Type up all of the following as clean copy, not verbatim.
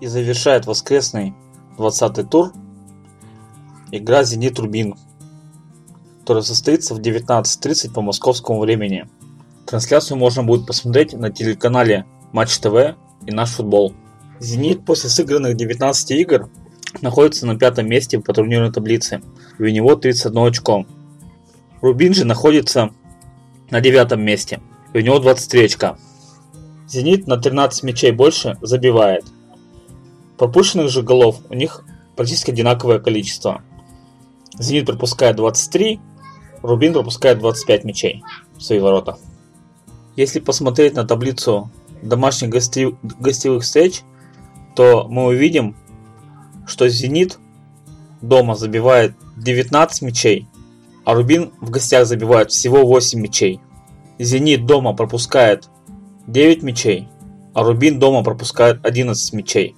И завершает воскресный 20-й тур игра «Зенит Рубин», которая состоится в 19:30 по московскому времени. Трансляцию можно будет посмотреть на телеканале Матч ТВ и Наш Футбол. «Зенит» после сыгранных 19 игр находится на 5 месте по турнирной таблице, и у него 31 очко. «Рубин» же находится на 9 месте, и у него 23 очка. «Зенит» на 13 мячей больше забивает. Пропущенных же голов у них практически одинаковое количество. «Зенит» пропускает 23, «Рубин» пропускает 25 мячей в свои ворота. Если посмотреть на таблицу домашних гостевых встреч, то мы увидим, что «Зенит» дома забивает 19 мячей, а «Рубин» в гостях забивает всего 8 мячей. «Зенит» дома пропускает 9 мячей, а «Рубин» дома пропускает 11 мячей.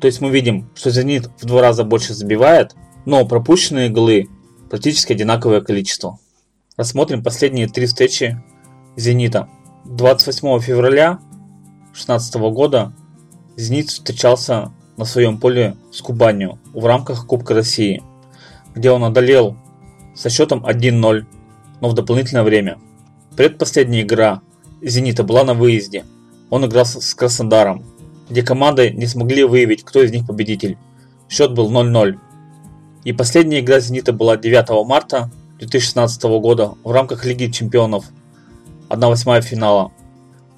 То есть мы видим, что «Зенит» в 2 раза больше забивает, но пропущенные голы практически одинаковое количество. Рассмотрим последние 3 встречи «Зенита». 28 февраля 2016 года «Зенит» встречался на своем поле с Кубанью в рамках Кубка России, где он одолел со счетом 1-0, но в дополнительное время. Предпоследняя игра «Зенита» была на выезде. Он играл с Краснодаром, где команды не смогли выявить, кто из них победитель. Счет был 0-0. И последняя игра «Зенита» была 9 марта 2016 года в рамках Лиги Чемпионов, 1/8 финала.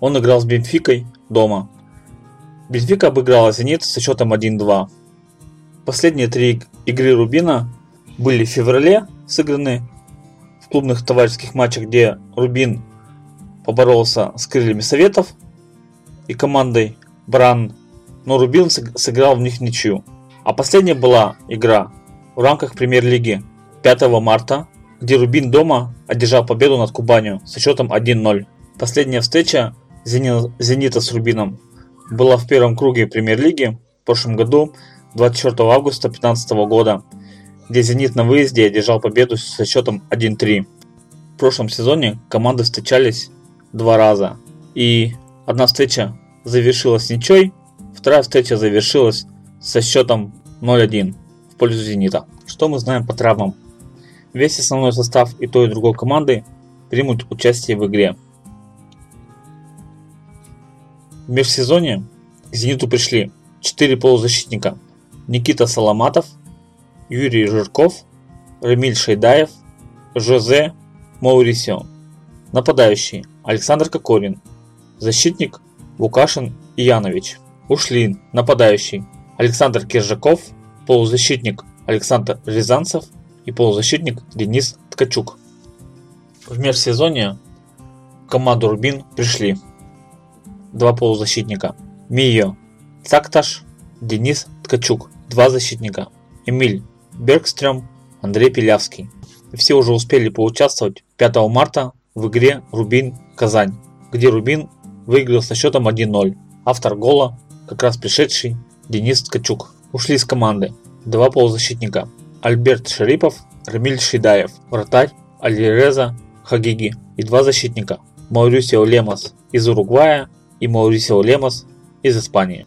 Он играл с «Бенфикой» дома. «Бенфика» обыграла «Зенит» со счетом 1-2. Последние 3 игры «Рубина» были в феврале сыграны в клубных товарищеских матчах, где «Рубин» поборолся с «Крыльями Советов» и командой «Бран», но «Рубин» сыграл в них ничью. А последняя была игра в рамках премьер-лиги 5 марта, где «Рубин» дома одержал победу над Кубанью со счетом 1-0. Последняя встреча «Зенита» с «Рубином» была в первом круге премьер-лиги в прошлом году, 24 августа 2015 года, где «Зенит» на выезде одержал победу со счетом 1-3. В прошлом сезоне команды встречались 2 раза, и одна встреча завершилась ничьей, вторая встреча завершилась со счетом 0-1 в пользу «Зенита». Что мы знаем по травмам? Весь основной состав и той, и другой команды примут участие в игре. В межсезонье к «Зениту» пришли 4 полузащитника: Никита Саламатов, Юрий Жирков, Рамиль Шайдаев, Жозе Маурисио. Нападающий — Александр Кокорин. Защитник — Лукашин и Янович. Ушли нападающий — Александр Киржаков, полузащитник — Александр Рязанцев и полузащитник — Денис Ткачук. В межсезонье в команду «Рубин» пришли 2 полузащитника: Мийо Цакташ, Денис Ткачук. 2 защитника: Эмиль Бергстрём, Андрей Пелявский. Все уже успели поучаствовать 5 марта в игре «Рубин-Казань», где «Рубин» выиграл со счетом 1-0. Автор гола — как раз пришедший Денис Ткачук. Ушли из команды 2 полузащитника: Альберт Шарипов, Рамиль Шайдаев, вратарь — Альереза Хагиги, и 2 защитника: Маурисио Лемас из Уругвая и Маурисио Лемас из Испании.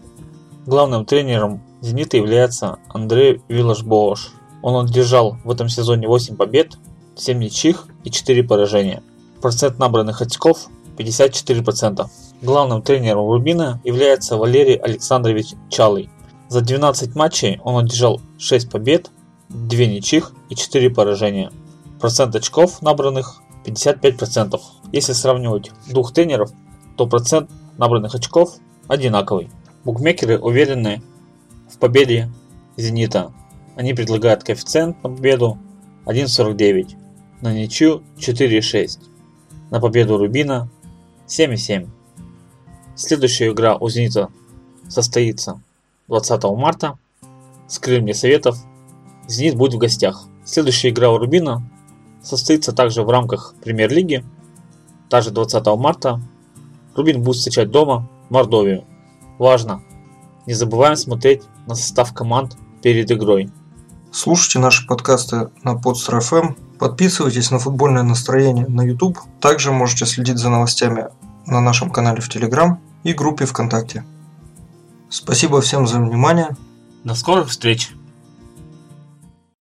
Главным тренером «Зенита» является Андрей Виллаш-Бош. Он одержал в этом сезоне 8 побед, 7 ничьих и 4 поражения. Процент набранных очков — 54%. Главным тренером «Рубина» является Валерий Александрович Чалый. За 12 матчей он одержал 6 побед, 2 ничьих и 4 поражения. Процент очков набранных — 55%. Если сравнивать двух тренеров, то процент набранных очков одинаковый. Букмекеры уверены в победе «Зенита». Они предлагают коэффициент на победу 1,49, на ничью — 4,6, на победу «Рубина» — 7,7. Следующая игра у «Зенита» состоится 20 марта с «Крыльями Советов». «Зенит» будет в гостях. Следующая игра у «Рубина» состоится также в рамках премьер-лиги, также 20 марта. «Рубин» будет встречать дома Мордовию. Важно! Не забываем смотреть на состав команд перед игрой. Слушайте наши подкасты на Podster.fm, подписывайтесь на «Футбольное настроение» на YouTube. Также можете следить за новостями на нашем канале в Telegram и группе ВКонтакте. Спасибо всем за внимание. До скорых встреч.